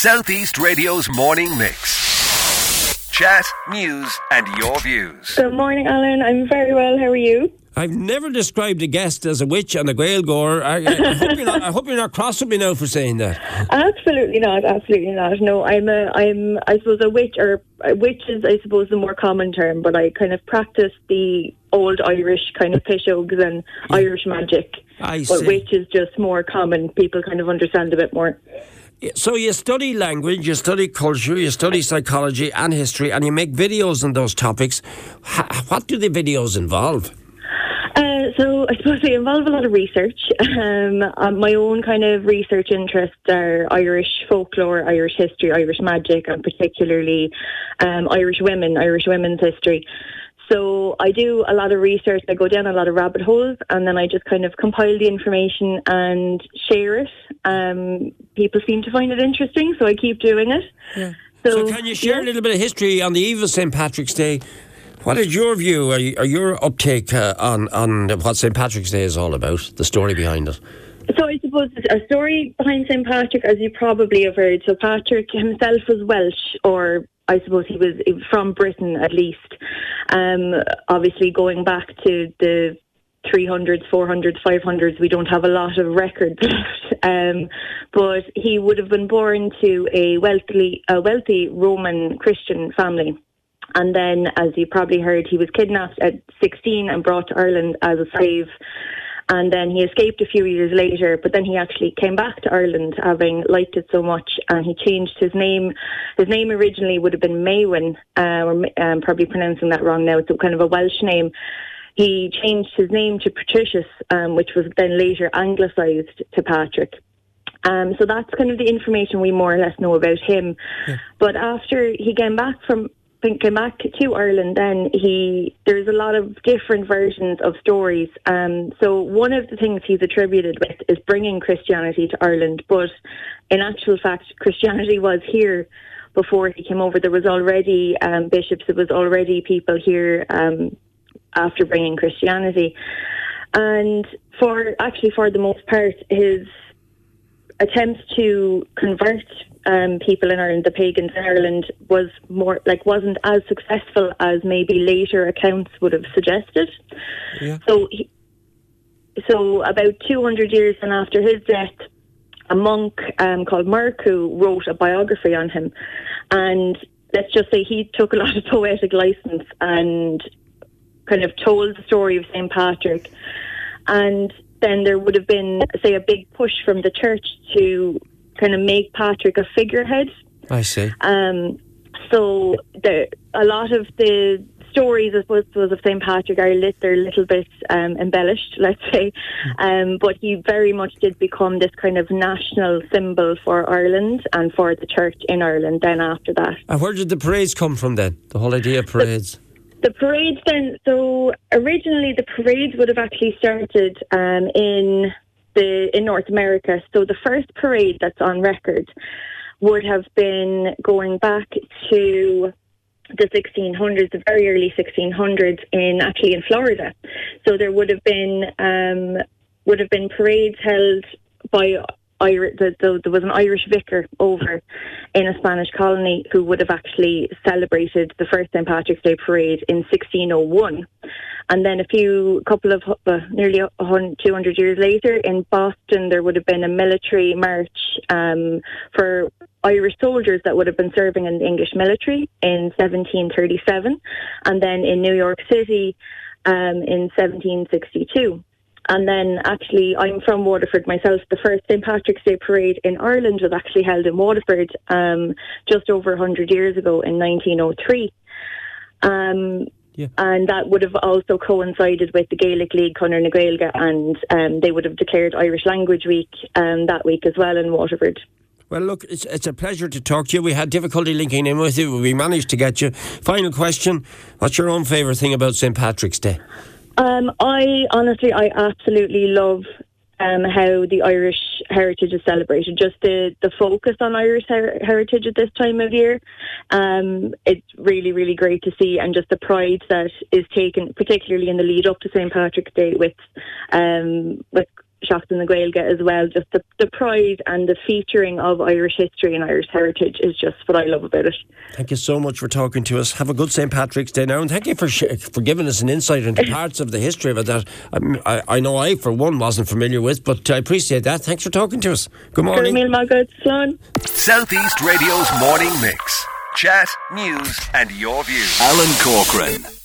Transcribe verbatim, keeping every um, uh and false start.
Southeast Radio's morning mix. Chat, news, and your views. Good morning, Alan. I'm very well. How are you? I've never described a guest as a witch and a Gaelgoer. I, I, I, hope you're not, I hope you're not cross with me now for saying that. Absolutely not. Absolutely not. No, I'm a, I'm, I suppose a witch, or a witch is, I suppose, the more common term, but I kind of practice the old Irish kind of pishogues and Irish magic. I see. But witch is just more common. People kind of understand a bit more. So you study language, you study culture, you study psychology and history, and you make videos on those topics. H- what do the videos involve? Uh, so I suppose they involve a lot of research. Um, my own kind of research interests are Irish folklore, Irish history, Irish magic, and particularly um, Irish women, Irish women's history. So I do a lot of research. I go down a lot of rabbit holes, and then I just kind of compile the information and share it. Um, people seem to find it interesting, so I keep doing it. Yeah. So, so can you share yeah. a little bit of history on the eve of Saint Patrick's Day? What is your view, or your uptake uh, on, on what Saint Patrick's Day is all about, the story behind it? So I suppose a story behind Saint Patrick, as you probably have heard, so Patrick himself was Welsh, or I suppose he was from Britain at least. Um, obviously, going back to the three hundreds, four hundreds, five hundreds, we don't have a lot of records left. Um, but he would have been born to a wealthy, a wealthy Roman Christian family. And then, as you probably heard, he was kidnapped at sixteen and brought to Ireland as a slave. And then he escaped a few years later, but then he actually came back to Ireland, having liked it so much, and he changed his name. His name originally would have been Mawin, uh, or I'm probably pronouncing that wrong now. It's kind of a Welsh name. He changed his name to Patricius, um, which was then later anglicised to Patrick. Um, so that's kind of the information we more or less know about him. Yeah. But after he came back from... came back to Ireland then, he there's a lot of different versions of stories. Um, so one of the things he's attributed with is bringing Christianity to Ireland, but in actual fact, Christianity was here before he came over. There was already um, bishops, there was already people here um, after bringing Christianity. And for actually, for the most part, his attempts to convert Um, people in Ireland, the pagans in Ireland, was more like wasn't as successful as maybe later accounts would have suggested. Yeah. So, he, so about two hundred years and after his death, a monk um, called Mark, who wrote a biography on him, and let's just say he took a lot of poetic license and kind of told the story of Saint Patrick. And then there would have been, say, a big push from the church to kind of make Patrick a figurehead. I see. Um, so the, a lot of the stories, I suppose, of Saint Patrick are lit, they're a little bit um, embellished, let's say. Um, but he very much did become this kind of national symbol for Ireland and for the church in Ireland then after that. And where did the parades come from then? The whole idea of parades? The- The parades then, so originally the parades would have actually started um, in... The, in North America. So the first parade that's on record would have been going back to the sixteen hundreds, the very early sixteen hundreds, in actually in Florida. So there would have been um, would have been parades held by Irish. The, the, there was an Irish vicar over in a Spanish colony who would have actually celebrated the first Saint Patrick's Day parade in sixteen oh one. And then a few, couple of, uh, nearly two hundred years later, in Boston, there would have been a military march um, for Irish soldiers that would have been serving in the English military in seventeen thirty-seven. And then in New York City um, in seventeen sixty-two. And then, actually, I'm from Waterford myself. The first Saint Patrick's Day parade in Ireland was actually held in Waterford um, just over one hundred years ago in nineteen oh three. Um Yeah. And that would have also coincided with the Gaelic League, Conradh na Gaeilge, and um, they would have declared Irish Language Week um, that week as well in Waterford. Well, look, it's, it's a pleasure to talk to you. We had difficulty linking in with you, but we managed to get you. Final question, what's your own favourite thing about Saint Patrick's Day? Um, I honestly, I absolutely love um, how the Irish heritage is celebrated. Just the, the focus on Irish her- heritage at this time of year. Um, it's really, really great to see, and just the pride that is taken, particularly in the lead up to Saint Patrick's Day, with um, with Seachtain na Gaeilge as well. Just the, the pride and the featuring of Irish history and Irish heritage is just what I love about it. Thank you so much for talking to us. Have a good Saint Patrick's Day now, and thank you for sh- for giving us an insight into parts of the history of it that um, I, I know I for one wasn't familiar with, but I appreciate that. Thanks for talking to us. Good morning. Southeast Radio's Morning Mix. Chat, news and your views. Alan Corcoran.